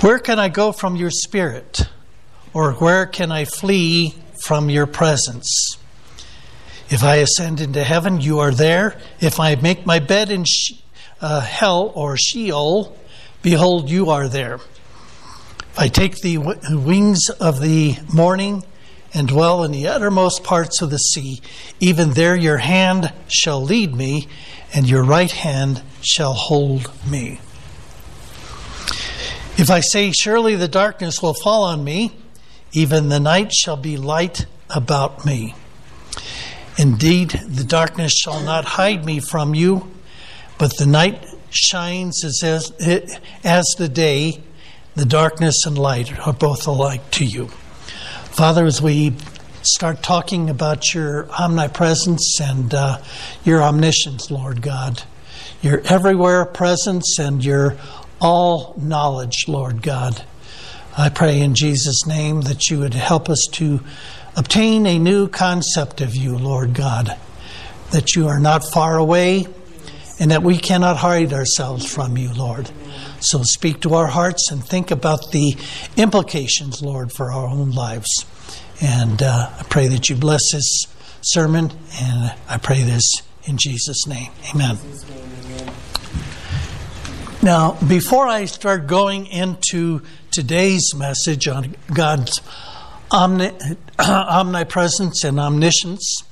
Where can I go from your spirit? Or where can I flee from your presence? If I ascend into heaven, you are there. If I make my bed in hell or Sheol, behold, you are there. If I take the wings of the morning and dwell in the uttermost parts of the sea, even there your hand shall lead me, and your right hand shall hold me. If I say, surely the darkness will fall on me, even the night shall be light about me. Indeed, the darkness shall not hide me from you, but the night shines as the day. The darkness and light are both alike to you. Father, as we start talking about your omnipresence and your omniscience, Lord God, your everywhere presence and your all knowledge, Lord God, I pray in Jesus' name that you would help us to obtain a new concept of you, Lord God, that you are not far away and that we cannot hide ourselves from you, Lord. So speak to our hearts and think about the implications, Lord, for our own lives. And I pray that you bless this sermon, and I pray this in Jesus' name. Amen. Now, before I start going into today's message on God's omnipresence and omniscience,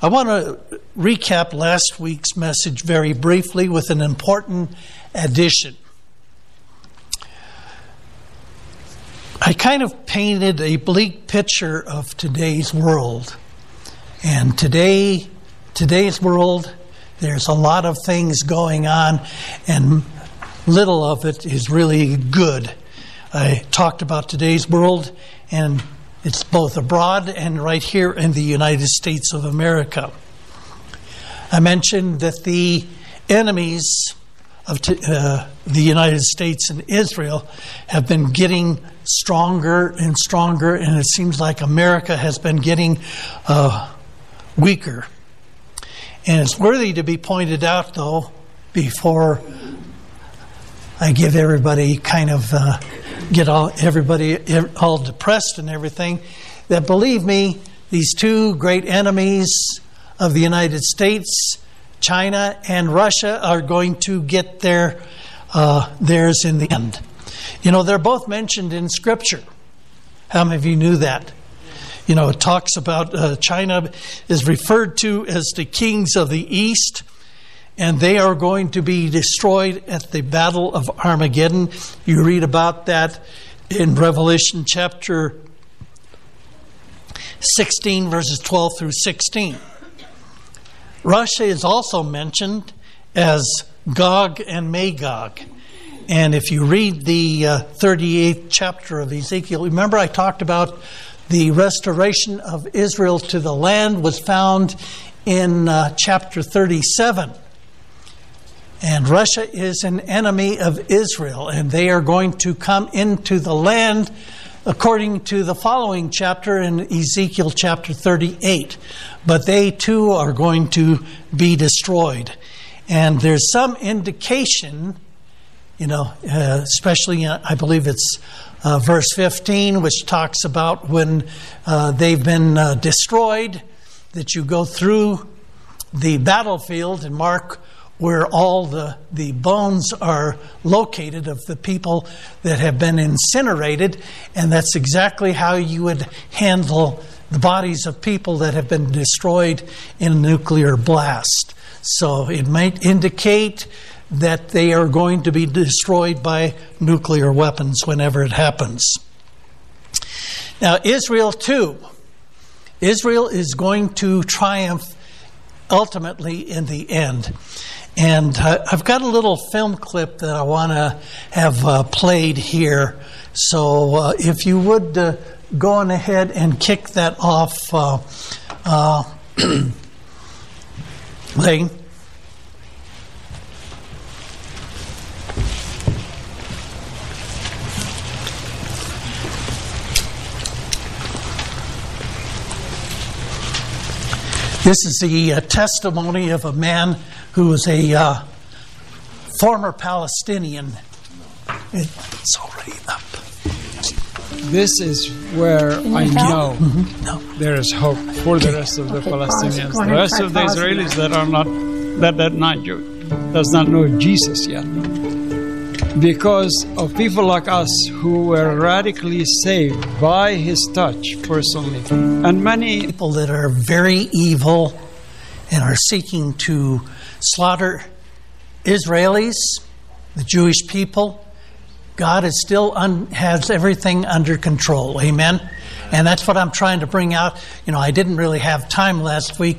I want to recap last week's message very briefly with an important addition. I kind of painted a bleak picture of today's world. And today's world, there's a lot of things going on, and little of it is really good. I talked about today's world, and it's both abroad and right here in the United States of America. I mentioned that the enemies of the United States and Israel have been getting stronger and stronger, and it seems like America has been getting weaker. And it's worthy to be pointed out, though, before I give everybody kind of everybody all depressed and everything, that believe me, these two great enemies of the United States, China and Russia, are going to get theirs in the end. You know, they're both mentioned in Scripture. How many of you knew that? You know, it talks about China is referred to as the kings of the East, and they are going to be destroyed at the Battle of Armageddon. You read about that in Revelation chapter 16, verses 12 through 16. Russia is also mentioned as Gog and Magog. And if you read the 38th chapter of Ezekiel, remember I talked about the restoration of Israel to the land was found in chapter 37. And Russia is an enemy of Israel, and they are going to come into the land according to the following chapter in Ezekiel chapter 38. But they too are going to be destroyed. And there's some indication, you know, especially I believe it's verse 15, which talks about when they've been destroyed, that you go through the battlefield and mark where all the bones are located of the people that have been incinerated, and that's exactly how you would handle the bodies of people that have been destroyed in a nuclear blast. So it might indicate that they are going to be destroyed by nuclear weapons whenever it happens. Now, Israel too. Israel is going to triumph ultimately in the end. And I've got a little film clip that I want to have played here. So if you would go on ahead and kick that off, Lane. This is the testimony of a man who was a former Palestinian. It's already up. This is where I know there is hope for the rest of the Palestinians. The rest of the Israelis that are not Jew, does not know Jesus yet. Because of people like us who were radically saved by his touch personally. And many people that are very evil and are seeking to slaughter Israelis, the Jewish people, God is still has everything under control. Amen? And that's what I'm trying to bring out. You know, I didn't really have time last week.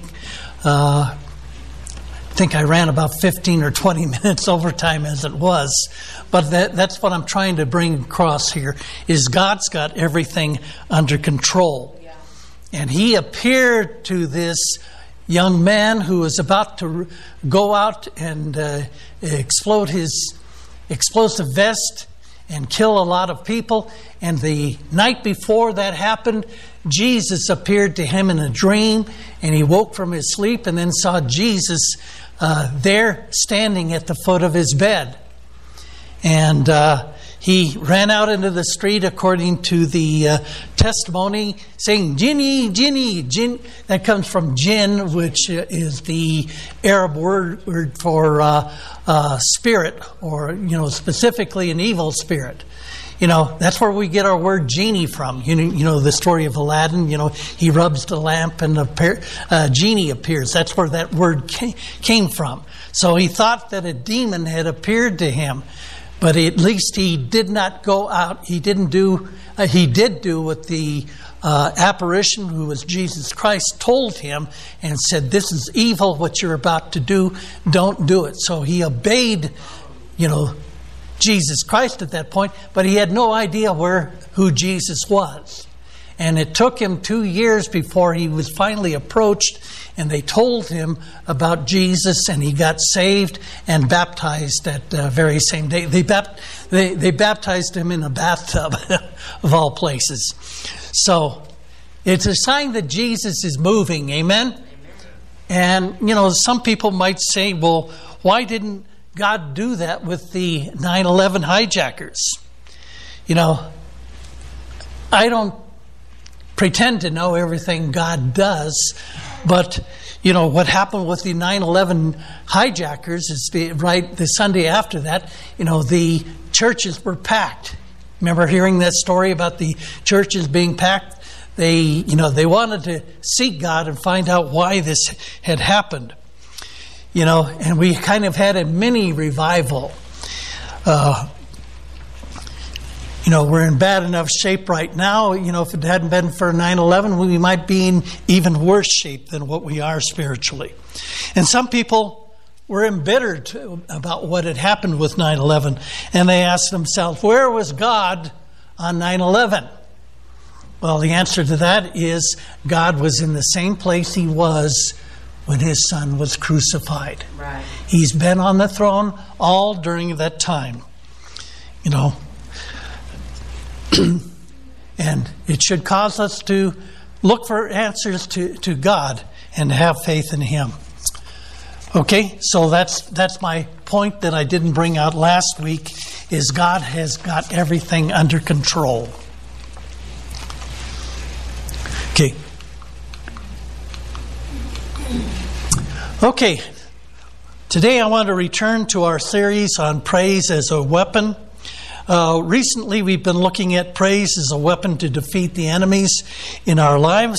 I think I ran about 15 or 20 minutes overtime as it was. But that's what I'm trying to bring across here, is God's got everything under control. Yeah. And he appeared to this young man who was about to go out and explode his explosive vest and kill a lot of people. And the night before that happened, Jesus appeared to him in a dream, and he woke from his sleep and then saw Jesus there standing at the foot of his bed. And he ran out into the street, according to the testimony, saying, "Jinni, Jinni, Jinn." That comes from jinn, which is the Arab word for spirit, or, you know, specifically an evil spirit. You know, that's where we get our word genie from. You know the story of Aladdin. You know, he rubs the lamp and a genie appears. That's where that word came from. So he thought that a demon had appeared to him, but at least he did not go out. He didn't do. He did do what the apparition, who was Jesus Christ, told him and said, "This is evil. What you're about to do, don't do it." So he obeyed. You know, Jesus Christ at that point, but he had no idea who Jesus was. And it took him 2 years before he was finally approached, and they told him about Jesus, and he got saved and baptized that very same day. They baptized him in a bathtub, of all places. So it's a sign that Jesus is moving, amen? And, you know, some people might say, well, why didn't God do that with the 9/11 hijackers? You know, I don't pretend to know everything God does, but, you know, what happened with the 9/11 hijackers is the Sunday after that, you know, the churches were packed. Remember hearing that story about the churches being packed? They, you know, they wanted to seek God and find out why this had happened. You know, and we kind of had a mini revival. You know, we're in bad enough shape right now. You know, if it hadn't been for 9/11, we might be in even worse shape than what we are spiritually. And some people were embittered about what had happened with 9/11. And they asked themselves, where was God on 9/11? Well, the answer to that is God was in the same place he was when his son was crucified. Right. He's been on the throne all during that time. You know, and it should cause us to look for answers to God and have faith in him. Okay, so that's my point that I didn't bring out last week, is God has got everything under control. Okay. Okay, today I want to return to our series on praise as a weapon. Recently we've been looking at praise as a weapon to defeat the enemies in our lives.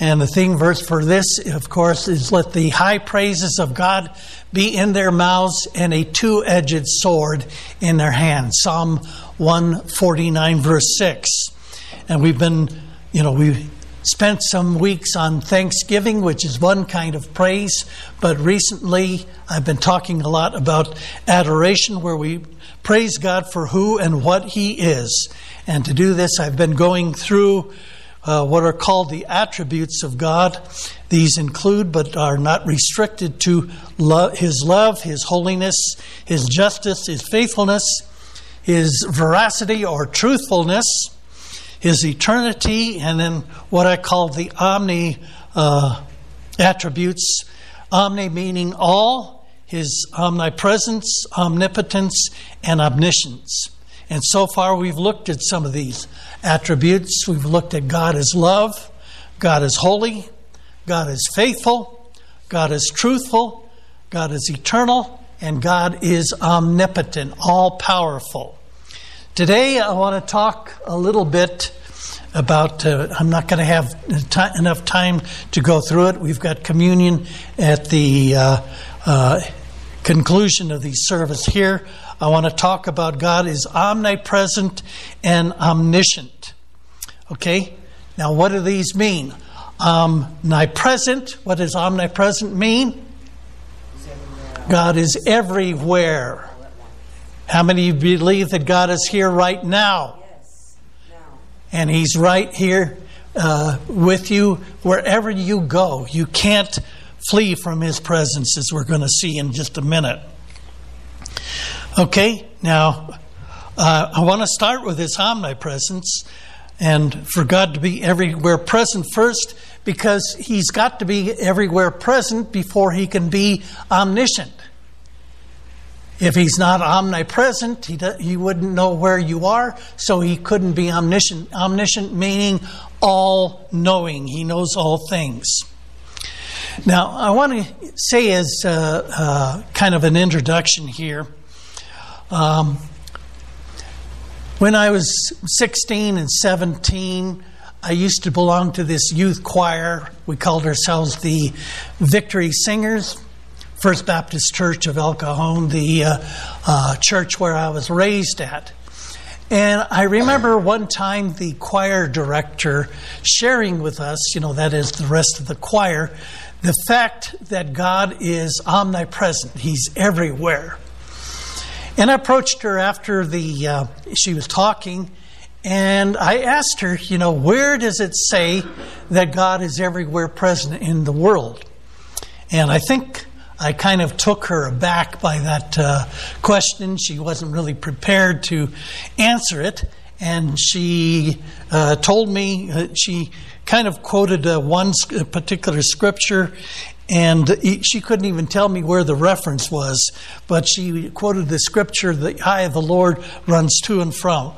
And the theme verse for this, of course, is let the high praises of God be in their mouths and a two-edged sword in their hands. Psalm 149 verse 6. And we've been, you know, we spent some weeks on thanksgiving, which is one kind of praise, but recently I've been talking a lot about adoration, where we praise God for who and what he is. And to do this, I've been going through what are called the attributes of God. These include, but are not restricted to, his love, his holiness, his justice, his faithfulness, his veracity or truthfulness, his eternity, and then what I call the omni attributes. Omni meaning all, his omnipresence, omnipotence, and omniscience. And so far we've looked at some of these attributes. We've looked at God as love, God is holy, God is faithful, God is truthful, God is eternal, and God is omnipotent, all-powerful. Today I want to talk a little bit about, I'm not going to have enough time to go through it. We've got communion at the conclusion of the service here. I want to talk about God is omnipresent and omniscient. Okay, now what do these mean? Omnipresent, what does omnipresent mean? God is everywhere. How many of you believe that God is here right now? And he's right here with you wherever you go. You can't flee from his presence, as we're going to see in just a minute. Okay, now I want to start with his omnipresence and for God to be everywhere present first, because he's got to be everywhere present before he can be omniscient. If he's not omnipresent, he wouldn't know where you are, so he couldn't be omniscient. Omniscient meaning all-knowing. He knows all things. Now, I want to say as kind of an introduction here, when I was 16 and 17, I used to belong to this youth choir. We called ourselves the Victory Singers. First Baptist Church of El Cajon, the church where I was raised at. And I remember one time the choir director sharing with us, you know, that is the rest of the choir, the fact that God is omnipresent. He's everywhere. And I approached her after the she was talking, and I asked her, you know, where does it say that God is everywhere present in the world? And I think I kind of took her aback by that question. She wasn't really prepared to answer it. And she told me, she kind of quoted one particular scripture, and she couldn't even tell me where the reference was. But she quoted the scripture, the eye of the Lord runs to and fro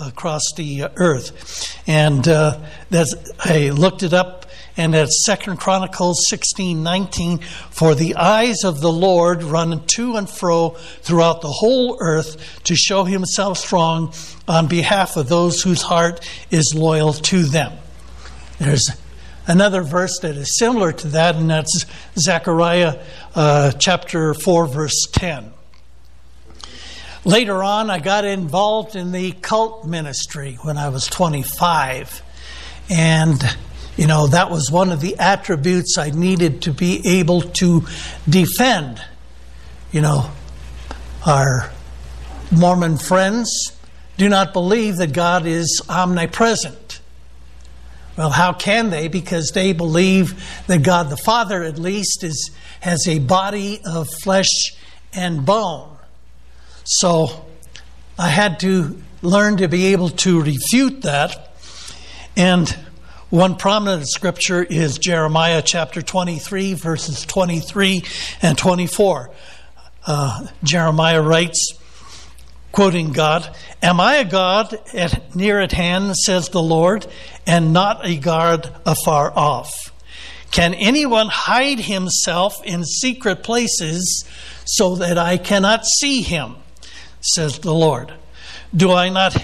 across the earth. And I looked it up. And that's Second Chronicles 16:19. For the eyes of the Lord run to and fro throughout the whole earth to show himself strong on behalf of those whose heart is loyal to them. There's another verse that is similar to that, and that's Zechariah chapter 4, verse 10. Later on, I got involved in the cult ministry when I was 25. And you know, that was one of the attributes I needed to be able to defend. You know, our Mormon friends do not believe that God is omnipresent. Well, how can they? Because they believe that God the Father, at least, has a body of flesh and bone. So I had to learn to be able to refute that. And one prominent scripture is Jeremiah chapter 23, verses 23 and 24. Jeremiah writes, quoting God, "Am I a God near at hand, says the Lord, and not a God afar off? Can anyone hide himself in secret places so that I cannot see him, says the Lord? Do I not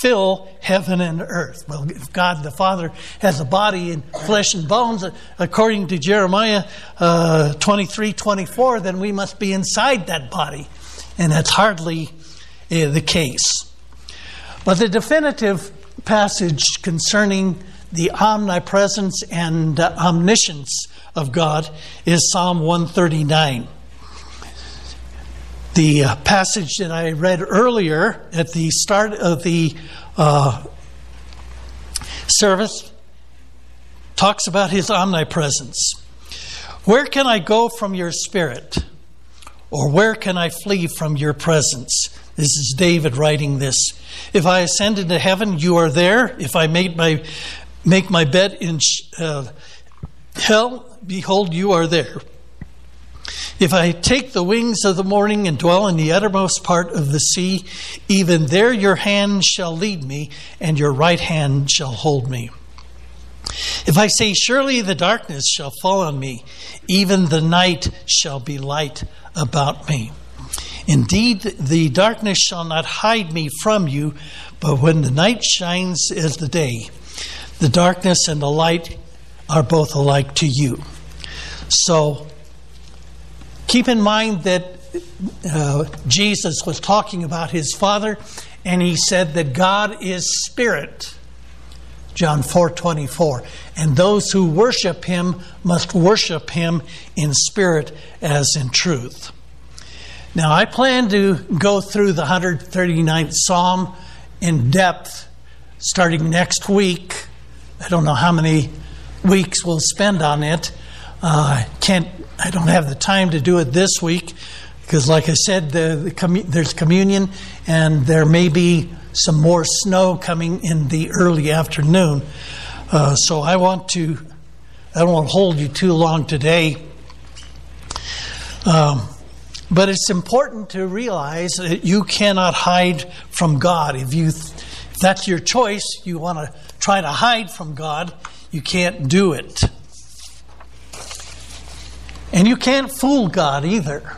fill heaven and earth?" Well, if God the Father has a body and flesh and bones, according to Jeremiah 23:24, then we must be inside that body. And that's hardly the case. But the definitive passage concerning the omnipresence and omniscience of God is Psalm 139. The passage that I read earlier at the start of the service talks about his omnipresence. Where can I go from your spirit? Or where can I flee from your presence? This is David writing this. If I ascend into heaven, you are there. If I make my bed in hell, behold, you are there. If I take the wings of the morning and dwell in the uttermost part of the sea, even there your hand shall lead me, and your right hand shall hold me. If I say, surely the darkness shall fall on me, even the night shall be light about me. Indeed, the darkness shall not hide me from you, but when the night shines as the day, the darkness and the light are both alike to you. So keep in mind that Jesus was talking about his Father, and he said that God is spirit, John 4:24, and those who worship him must worship him in spirit as in truth. Now, I plan to go through the 139th Psalm in depth starting next week. I don't know how many weeks we'll spend on it. I don't have the time to do it this week because, like I said, there's communion, and there may be some more snow coming in the early afternoon. So I don't want to hold you too long today. But it's important to realize that you cannot hide from God. If that's your choice, you want to try to hide from God, you can't do it. And you can't fool God either.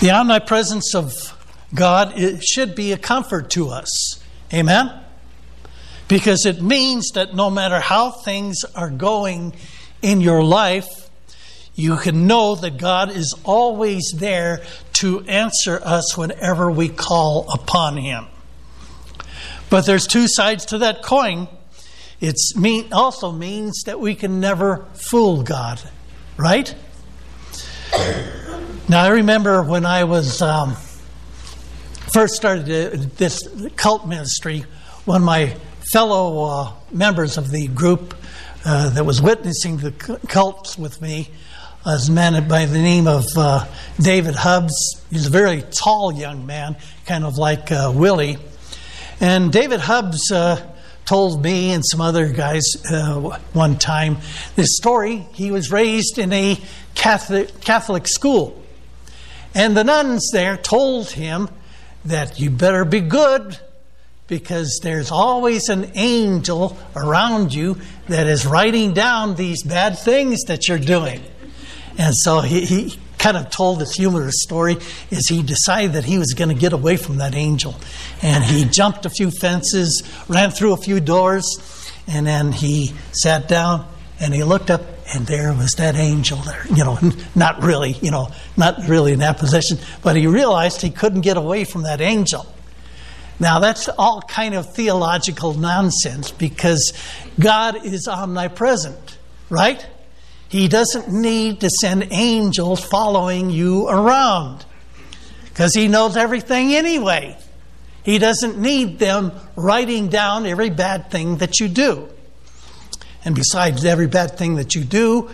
The omnipresence of God, it should be a comfort to us. Amen? Because it means that no matter how things are going in your life, you can know that God is always there to answer us whenever we call upon him. But there's two sides to that coin. It also means that we can never fool God, right? Now, I remember when I was first started this cult ministry, one of my fellow members of the group that was witnessing the cults with me, was a man by the name of David Hubbs. He's a very tall young man, kind of like Willie. And David Hubbs told me and some other guys one time this story. He was raised in a Catholic school. And the nuns there told him that you better be good because there's always an angel around you that is writing down these bad things that you're doing. And so he kind of told this humorous story is he decided that he was going to get away from that angel. And he jumped a few fences, ran through a few doors, and then he sat down and he looked up, and there was that angel there. Not really in that position, but he realized he couldn't get away from that angel. Now, that's all kind of theological nonsense because God is omnipresent, right? He doesn't need to send angels following you around because he knows everything anyway. He doesn't need them writing down every bad thing that you do. And besides, every bad thing that you do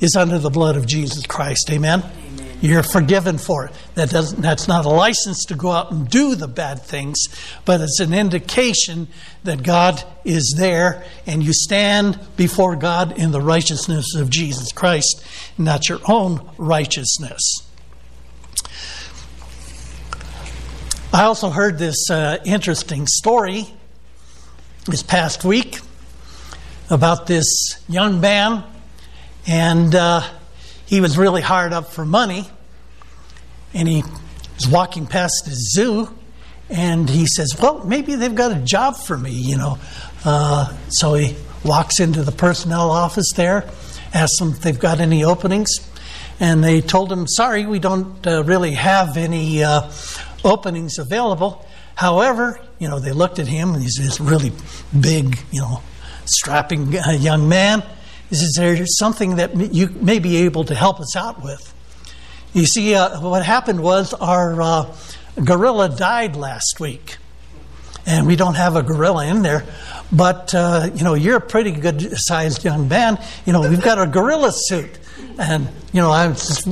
is under the blood of Jesus Christ. Amen? Amen. You're forgiven for it. That's not a license to go out and do the bad things, but it's an indication that God is there and you stand before God in the righteousness of Jesus Christ, not your own righteousness. I also heard this interesting story this past week about this young man, and he was really hard up for money, and he was walking past the zoo, and he says, well, maybe they've got a job for me, So he walks into the personnel office there, asks them if they've got any openings, and they told him, sorry, we don't really have any openings available. However, they looked at him, and he's this really big, strapping young man. He says, there's something that you may be able to help us out with. You see, what happened was our gorilla died last week. And we don't have a gorilla in there. But, you're a pretty good-sized young man. We've got a gorilla suit. And, I was just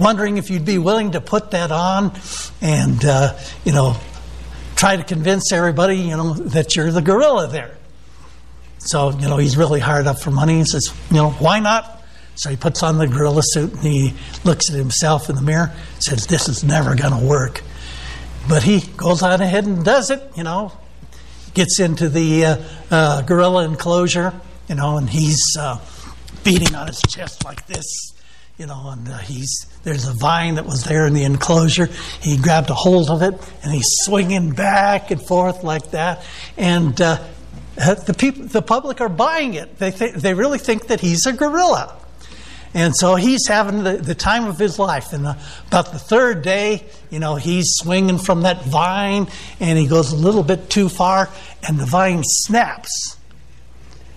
wondering if you'd be willing to put that on and, try to convince everybody, that you're the gorilla there. So, he's really hard up for money. He says, why not? So he puts on the gorilla suit and he looks at himself in the mirror, says, this is never going to work. But he goes on ahead and does it, you know. Gets into the gorilla enclosure, you know, and he's beating on his chest like this, you know, and there's a vine that was there in the enclosure. He grabbed a hold of it, and he's swinging back and forth like that. And the public are buying it. They really think that he's a gorilla. And so he's having the time of his life. And about the third day, you know, he's swinging from that vine, and he goes a little bit too far, and the vine snaps.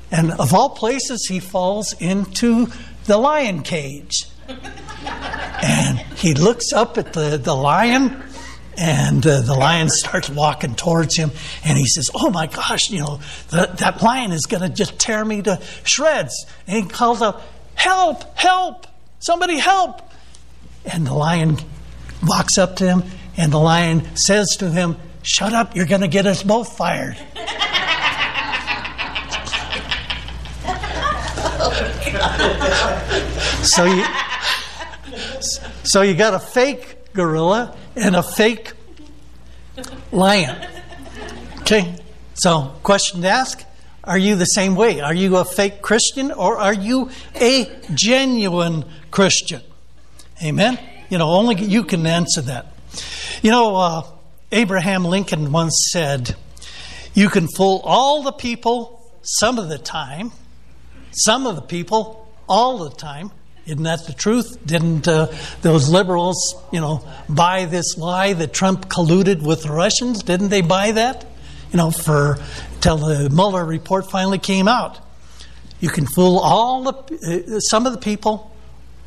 And of all places, he falls into the lion cage. And he looks up at the lion, and the lion starts walking towards him. And he says, oh, my gosh, you know, that lion is going to just tear me to shreds. And he calls out, help, help, somebody help. And the lion walks up to him, and the lion says to him, shut up, you're going to get us both fired. So you got a fake gorilla and a fake lion. Okay, so question to ask. Are you the same way? Are you a fake Christian, or are you a genuine Christian? Amen? You know, only you can answer that. You know, Abraham Lincoln once said, you can fool all the people some of the time, some of the people all the time. Isn't that the truth? Didn't those liberals, you know, buy this lie that Trump colluded with the Russians? Didn't they buy that? You know, till the Mueller report finally came out. You can fool some of the people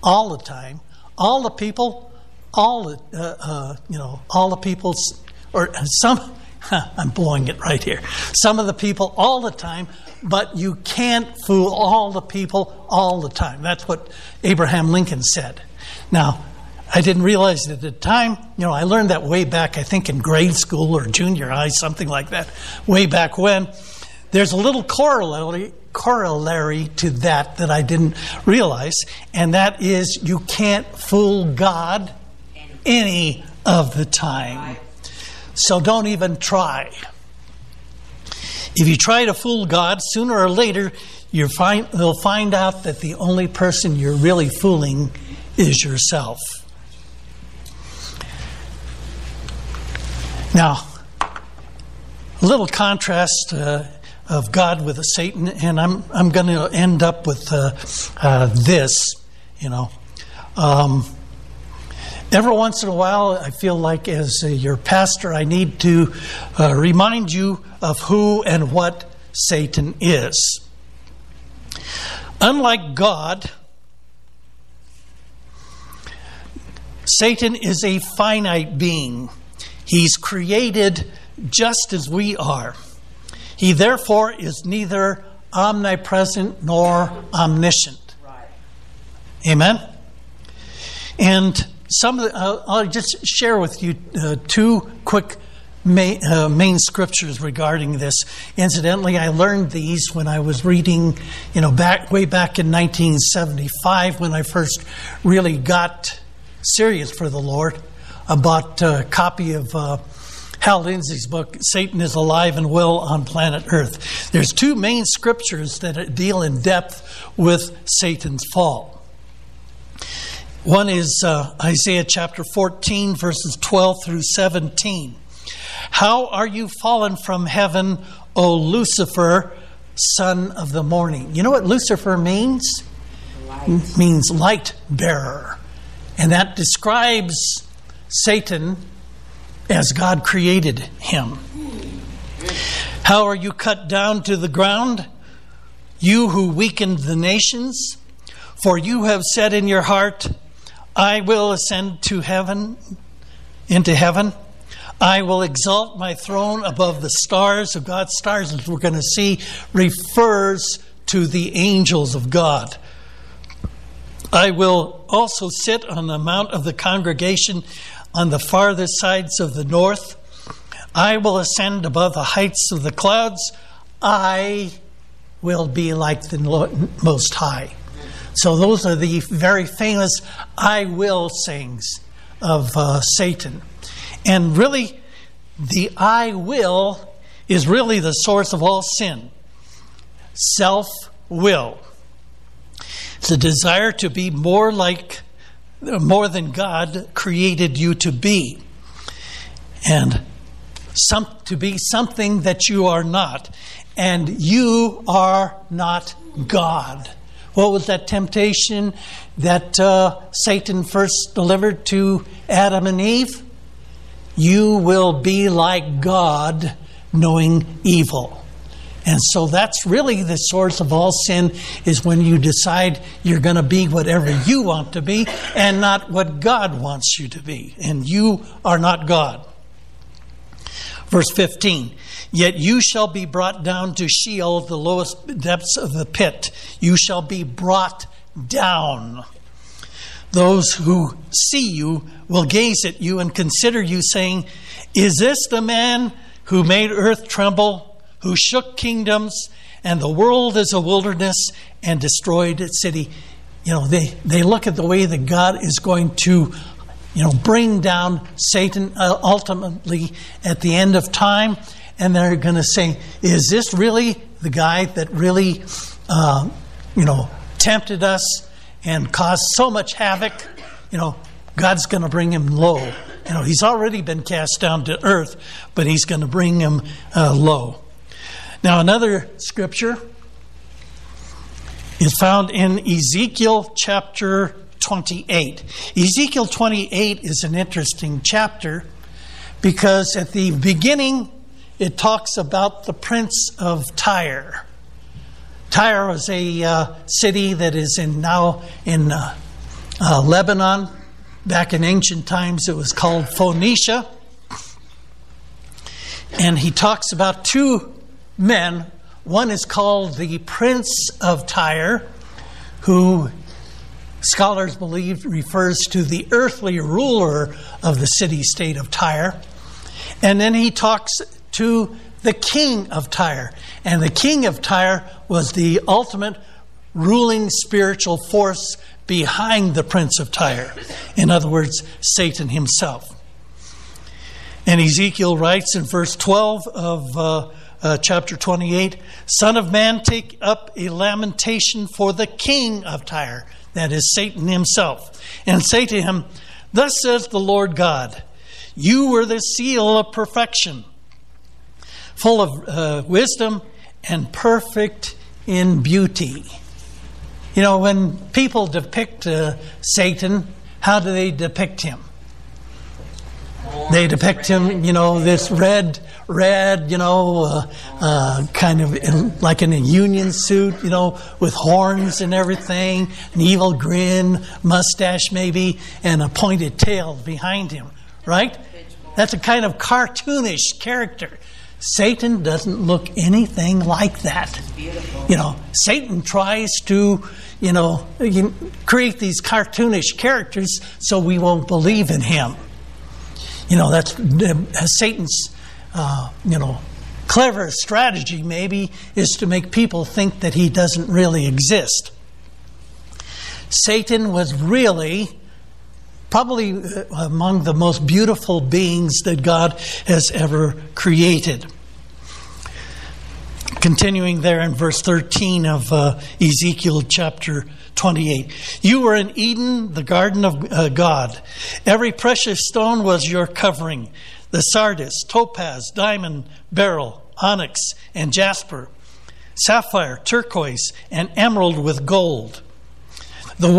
all the time, all the people, I'm blowing it right here. Some of the people all the time, but you can't fool all the people all the time. That's what Abraham Lincoln said. Now, I didn't realize it at the time. You know, I learned that way back, I think, in grade school or junior high, something like that, way back when. There's a little corollary to that I didn't realize, and that is you can't fool God any of the time. So don't even try. If you try to fool God, sooner or later, you'll find out that the only person you're really fooling is yourself. Now, a little contrast of God with Satan, and I'm going to end up with this. You know, every once in a while, I feel like as your pastor, I need to remind you of who and what Satan is. Unlike God, Satan is a finite being. He's created just as we are. He therefore is neither omnipresent nor omniscient. Right. Amen? And I'll just share with you two quick main scriptures regarding this. Incidentally, I learned these when I was reading, you know, way back in 1975 when I first really got serious for the Lord. I bought a copy of Hal Lindsey's book, Satan is Alive and Well on Planet Earth. There's two main scriptures that deal in depth with Satan's fall. One is Isaiah chapter 14, verses 12 through 17. How are you fallen from heaven, O Lucifer, son of the morning? You know what Lucifer means? Light. It means light bearer. And that describes Satan as God created him. How are you cut down to the ground, you who weakened the nations? For you have said in your heart, I will ascend into heaven. I will exalt my throne above the stars of God. Stars, as we're going to see, refers to the angels of God. I will also sit on the mount of the congregation on the farthest sides of the north. I will ascend above the heights of the clouds. I will be like the Most High. So those are the very famous I will sayings of Satan. And really, the I will is really the source of all sin. Self-will. It's a desire to be more than God created you to be. And to be something that you are not. And you are not God. What was that temptation that Satan first delivered to Adam and Eve? You will be like God, knowing evil. And so that's really the source of all sin, is when you decide you're going to be whatever you want to be and not what God wants you to be. And you are not God. Verse 15, yet you shall be brought down to Sheol, the lowest depths of the pit. You shall be brought down. Those who see you will gaze at you and consider you, saying, is this the man who made earth tremble? Who shook kingdoms, and the world as a wilderness, and destroyed its city. You know, they look at the way that God is going to, you know, bring down Satan ultimately at the end of time, and they're going to say, is this really the guy that really, tempted us and caused so much havoc? You know, God's going to bring him low. You know, he's already been cast down to earth, but he's going to bring him low. Now, another scripture is found in Ezekiel chapter 28. Ezekiel 28 is an interesting chapter because at the beginning it talks about the prince of Tyre. Tyre is a city that is now in Lebanon. Back in ancient times it was called Phoenicia. And he talks about two men. One is called the Prince of Tyre, who scholars believe refers to the earthly ruler of the city-state of Tyre. And then he talks to the king of Tyre. And the king of Tyre was the ultimate ruling spiritual force behind the Prince of Tyre. In other words, Satan himself. And Ezekiel writes in verse 12 of chapter 28, Son of man, take up a lamentation for the king of Tyre, that is Satan himself, and say to him, thus says the Lord God, you were the seal of perfection, full of wisdom and perfect in beauty. You know, when people depict Satan, how do they depict him? They depict him, you know, this red, you know, kind of like in a union suit, you know, with horns and everything, an evil grin, mustache maybe, and a pointed tail behind him, right? That's a kind of cartoonish character. Satan doesn't look anything like that. You know, Satan tries to, you know, create these cartoonish characters so we won't believe in him. You know, that's Satan's, clever strategy maybe, is to make people think that he doesn't really exist. Satan was really probably among the most beautiful beings that God has ever created. Continuing there in verse 13 of Ezekiel chapter 28. You were in Eden, the garden of God. Every precious stone was your covering. The sardis, topaz, diamond, beryl, onyx, and jasper, sapphire, turquoise, and emerald with gold. The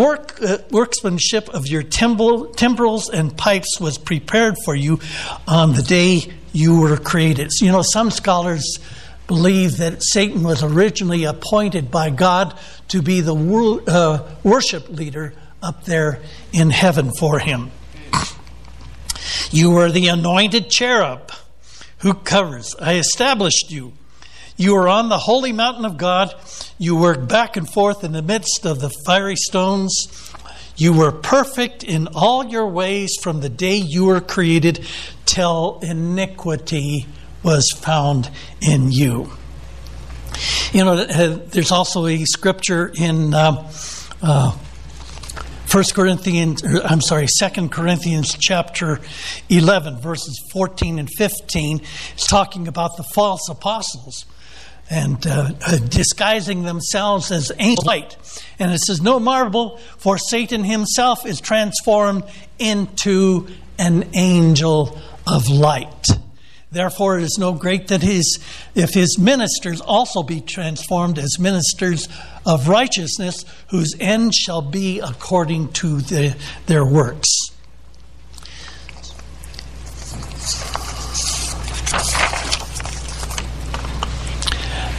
workmanship of your timbrels and pipes was prepared for you on the day you were created. So, you know, some scholars believe that Satan was originally appointed by God to be the worship leader up there in heaven for him. You were the anointed cherub who covers. I established you. You were on the holy mountain of God. You worked back and forth in the midst of the fiery stones. You were perfect in all your ways from the day you were created till iniquity was found in you. You know, there's also a scripture in Second Corinthians chapter 11, verses 14 and 15. It's talking about the false apostles and disguising themselves as angels of light. And it says, "No marvel, for Satan himself is transformed into an angel of light. Therefore, it is no great that if his ministers also be transformed as ministers of righteousness, whose end shall be according to their works."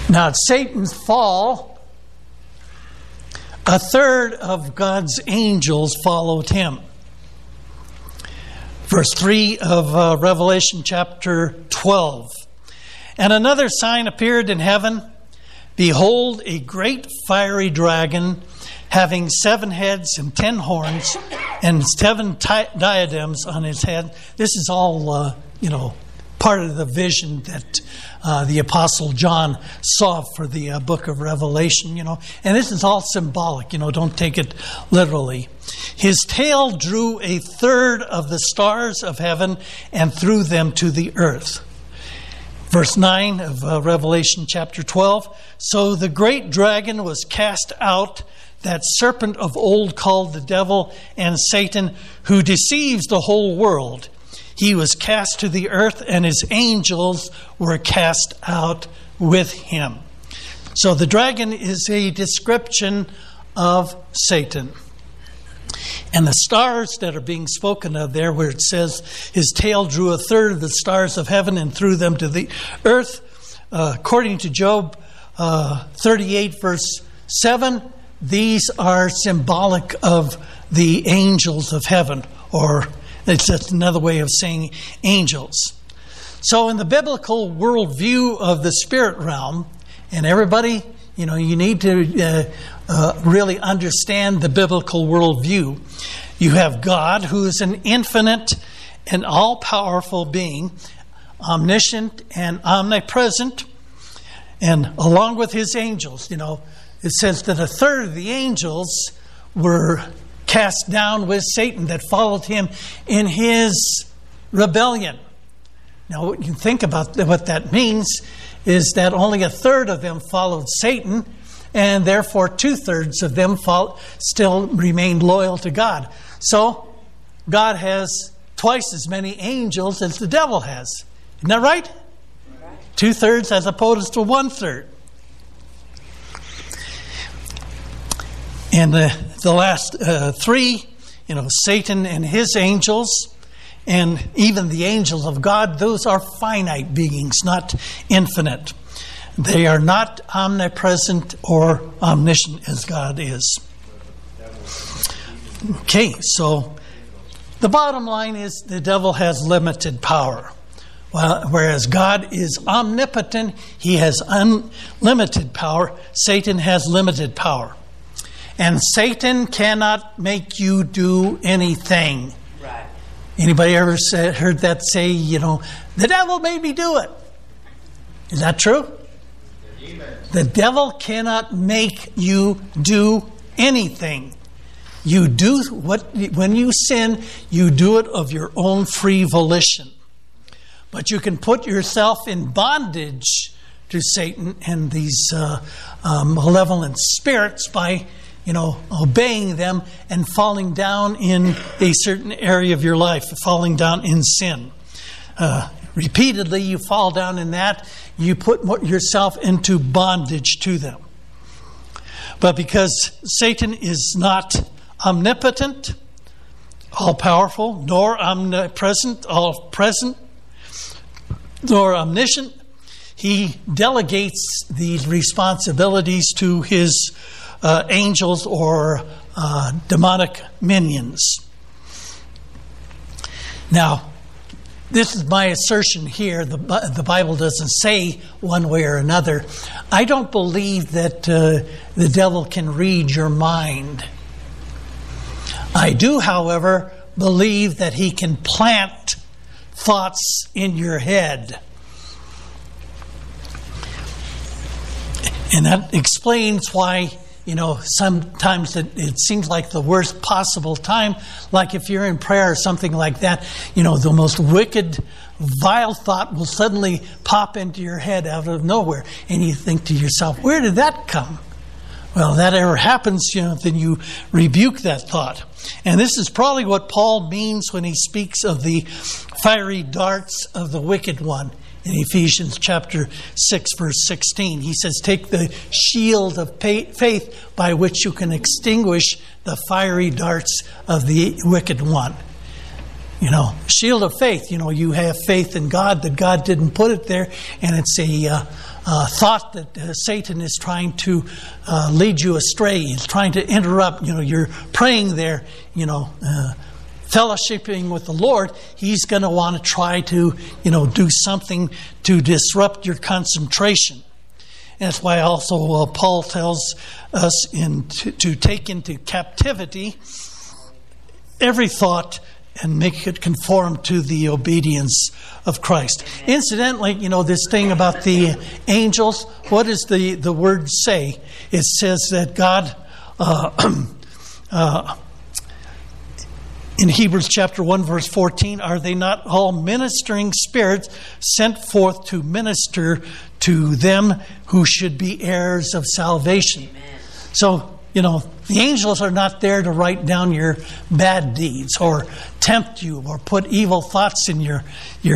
Now, Satan's fall, a third of God's angels followed him. Verse 3 of Revelation chapter 12. "And another sign appeared in heaven. Behold, a great fiery dragon, having 7 heads and 10 horns, and 7 diadems on his head." This is all, part of the vision that the Apostle John saw for the book of Revelation, And this is all symbolic, don't take it literally. "His tail drew a third of the stars of heaven and threw them to the earth." Verse 9 of Revelation chapter 12. "So the great dragon was cast out, that serpent of old called the devil and Satan, who deceives the whole world. He was cast to the earth, and his angels were cast out with him." So the dragon is a description of Satan. And the stars that are being spoken of there, where it says his tail drew a third of the stars of heaven and threw them to the earth, according to Job 38 verse 7, these are symbolic of the angels of heaven, or it's just another way of saying angels. So in the biblical worldview of the spirit realm, and everybody, you need to really understand the biblical worldview. You have God, who is an infinite and all-powerful being, omniscient and omnipresent, and along with his angels, it says that a third of the angels were cast down with Satan, that followed him in his rebellion. Now, what you think about what that means is that only a third of them followed Satan, and therefore 2/3 of them still remained loyal to God. So, God has twice as many angels as the devil has. Isn't that right? 2/3 as opposed to 1/3. And the last three, Satan and his angels, and even the angels of God, those are finite beings, not infinite. They are not omnipresent or omniscient as God is. Okay, so the bottom line is the devil has limited power. Well, whereas God is omnipotent, he has unlimited power. Satan has limited power. And Satan cannot make you do anything. Right. Anybody ever heard that say, the devil made me do it? Is that true? The devil cannot make you do anything. You do when you sin, you do it of your own free volition. But you can put yourself in bondage to Satan and these malevolent spirits by obeying them and falling down in a certain area of your life, falling down in sin. Repeatedly, you fall down in that, you put yourself into bondage to them. But because Satan is not omnipotent, all-powerful, nor omnipresent, all-present, nor omniscient, he delegates these responsibilities to his angels or demonic minions. Now, this is my assertion here. The Bible doesn't say one way or another. I don't believe that the devil can read your mind. I do, however, believe that he can plant thoughts in your head. And that explains why you know, sometimes it seems like the worst possible time, like if you're in prayer or something like that, you know, the most wicked, vile thought will suddenly pop into your head out of nowhere. And you think to yourself, where did that come? Well, if that ever happens, you know, then you rebuke that thought. And this is probably what Paul means when he speaks of the fiery darts of the wicked one. In Ephesians chapter 6, verse 16, he says, take the shield of faith by which you can extinguish the fiery darts of the wicked one. You know, shield of faith, you know, you have faith in God, that God didn't put it there. And it's a thought that Satan is trying to lead you astray. He's trying to interrupt, you know, you're praying there, you know, fellowshipping with the Lord. He's going to want to try to, you know, do something to disrupt your concentration. And that's why also Paul tells us to take into captivity every thought and make it conform to the obedience of Christ. Incidentally, you know, this thing about the angels, what does the word say? It says that God, in Hebrews chapter 1, verse 14, are they not all ministering spirits sent forth to minister to them who should be heirs of salvation? Amen. So, you know, the angels are not there to write down your bad deeds or tempt you or put evil thoughts in your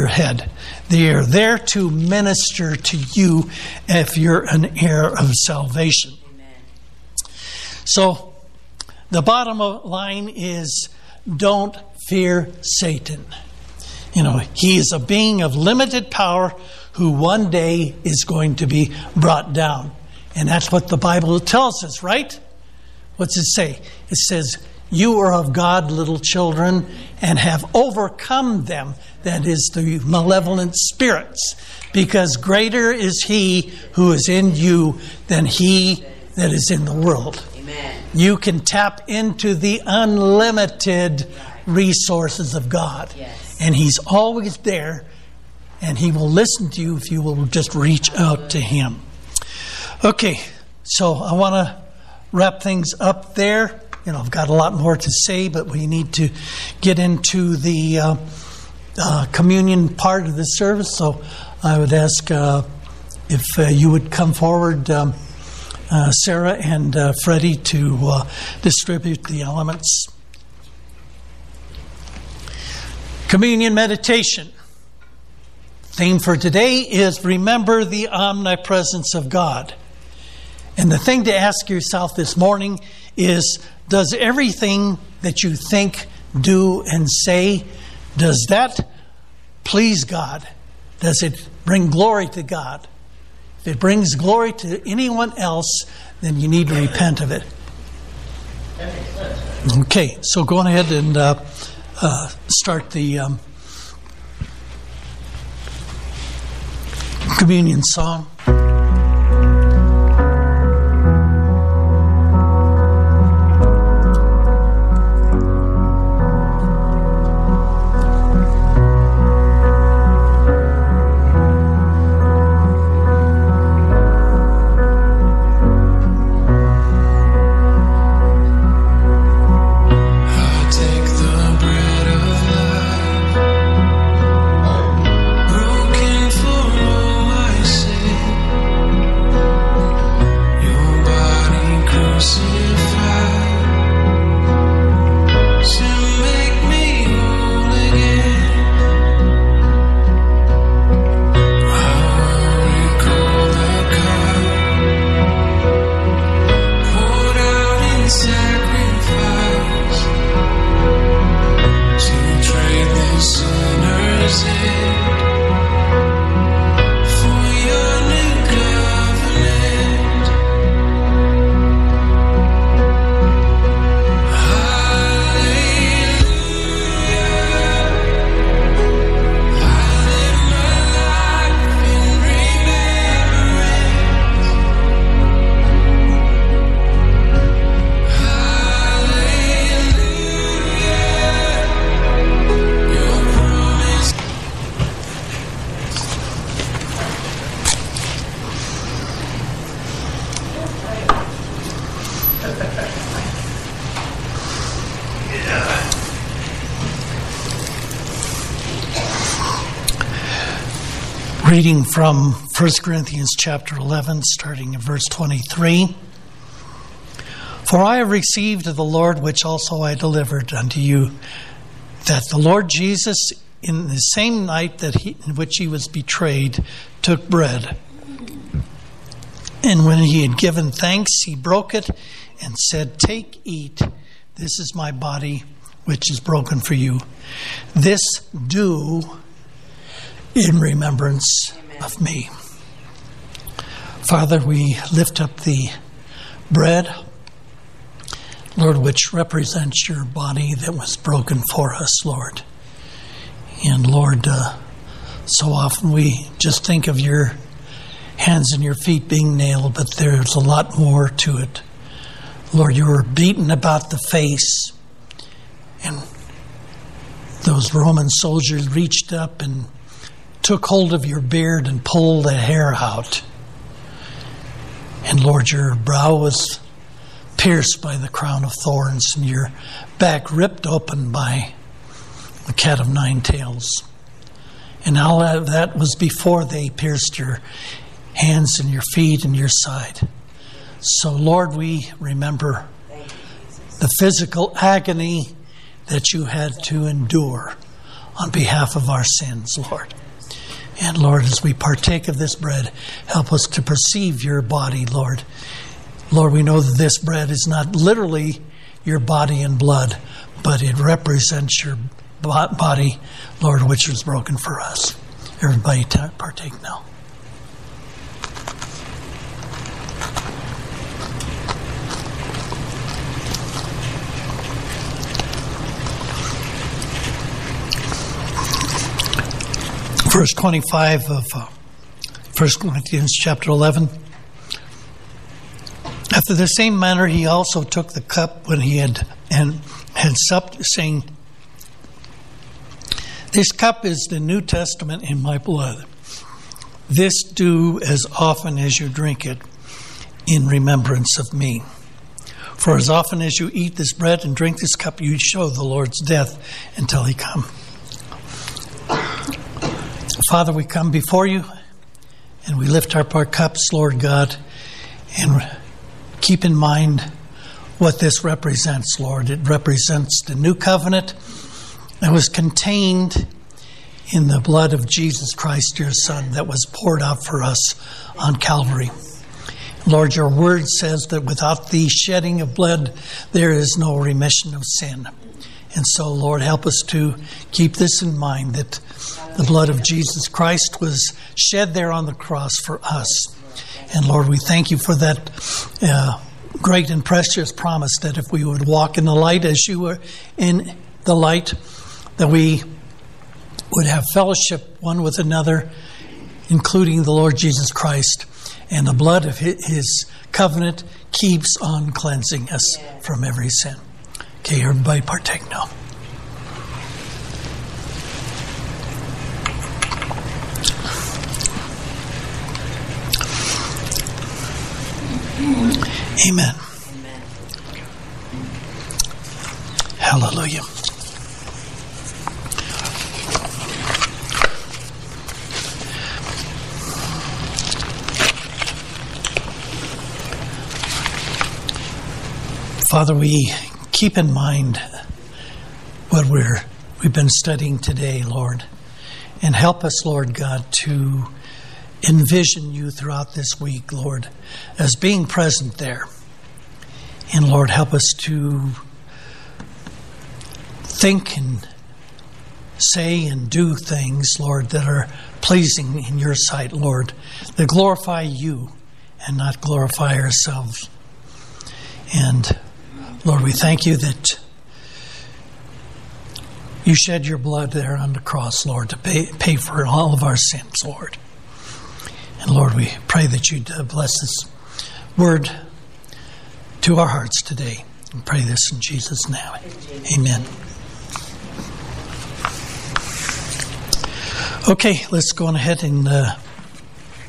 head. They are there to minister to you if you're an heir of salvation. Amen. So the bottom line is, don't fear Satan. You know, he is a being of limited power who one day is going to be brought down. And that's what the Bible tells us, right? What's it say? It says, you are of God, little children, and have overcome them. That is the malevolent spirits. Because greater is he who is in you than he that is in the world. Amen. You can tap into the unlimited resources of God. Yes. And he's always there. And he will listen to you if you will just reach out to him. Okay, so I want to wrap things up there. You know, I've got a lot more to say, but we need to get into the communion part of the service. So I would ask if you would come forward, Sarah and Freddie, to distribute the elements. Communion meditation. Theme for today is remember the omnipresence of God. And the thing to ask yourself this morning is, does everything that you think, do, and say, does that please God? Does it bring glory to God? If it brings glory to anyone else, then you need to repent of it. Okay, so go on ahead and start the communion song. reading from 1 Corinthians chapter 11, starting at verse 23. For I have received of the Lord, which also I delivered unto you, that the Lord Jesus, in the same night in which he was betrayed, took bread. And when he had given thanks, he broke it and said, Take, eat, this is my body, which is broken for you. This do in remembrance of me. Father, we lift up the bread, Lord, which represents your body that was broken for us, Lord. And Lord, so often we just think of your hands and your feet being nailed, but there's a lot more to it. Lord, you were beaten about the face, and those Roman soldiers reached up and took hold of your beard and pulled the hair out. And Lord, your brow was pierced by the crown of thorns, and your back ripped open by the cat of nine tails. And all of that was before they pierced your hands and your feet and your side. So, Lord, we remember the physical agony that you had to endure on behalf of our sins, Lord. And, Lord, as we partake of this bread, help us to perceive your body, Lord. Lord, we know that this bread is not literally your body and blood, but it represents your body, Lord, which was broken for us. Everybody partake now. Verse 25 of 1 Corinthians chapter 11. After the same manner he also took the cup when he had supped, saying, This cup is the New Testament in my blood. This do as often as you drink it in remembrance of me. For as often as you eat this bread and drink this cup, you show the Lord's death until he come. Father, we come before you, and we lift up our cups, Lord God, and keep in mind what this represents, Lord. It represents the new covenant that was contained in the blood of Jesus Christ, your Son, that was poured out for us on Calvary. Lord, your word says that without the shedding of blood, there is no remission of sin. And so, Lord, help us to keep this in mind, that the blood of Jesus Christ was shed there on the cross for us. And Lord, we thank you for that great and precious promise that if we would walk in the light as you were in the light, that we would have fellowship one with another, including the Lord Jesus Christ. And the blood of his covenant keeps on cleansing us from every sin. Okay, everybody partake now. Amen. Amen. Hallelujah. Father, we keep in mind what we've been studying today, Lord, and help us, Lord God, to envision you throughout this week, Lord, as being present there. And Lord, help us to think and say and do things, Lord, that are pleasing in your sight, Lord, that glorify you and not glorify ourselves. And Lord, we thank you that you shed your blood there on the cross, Lord, to pay for all of our sins, Lord. And Lord, we pray that you bless this word to our hearts today. We pray this in Jesus' name. Amen. Okay, let's go on ahead and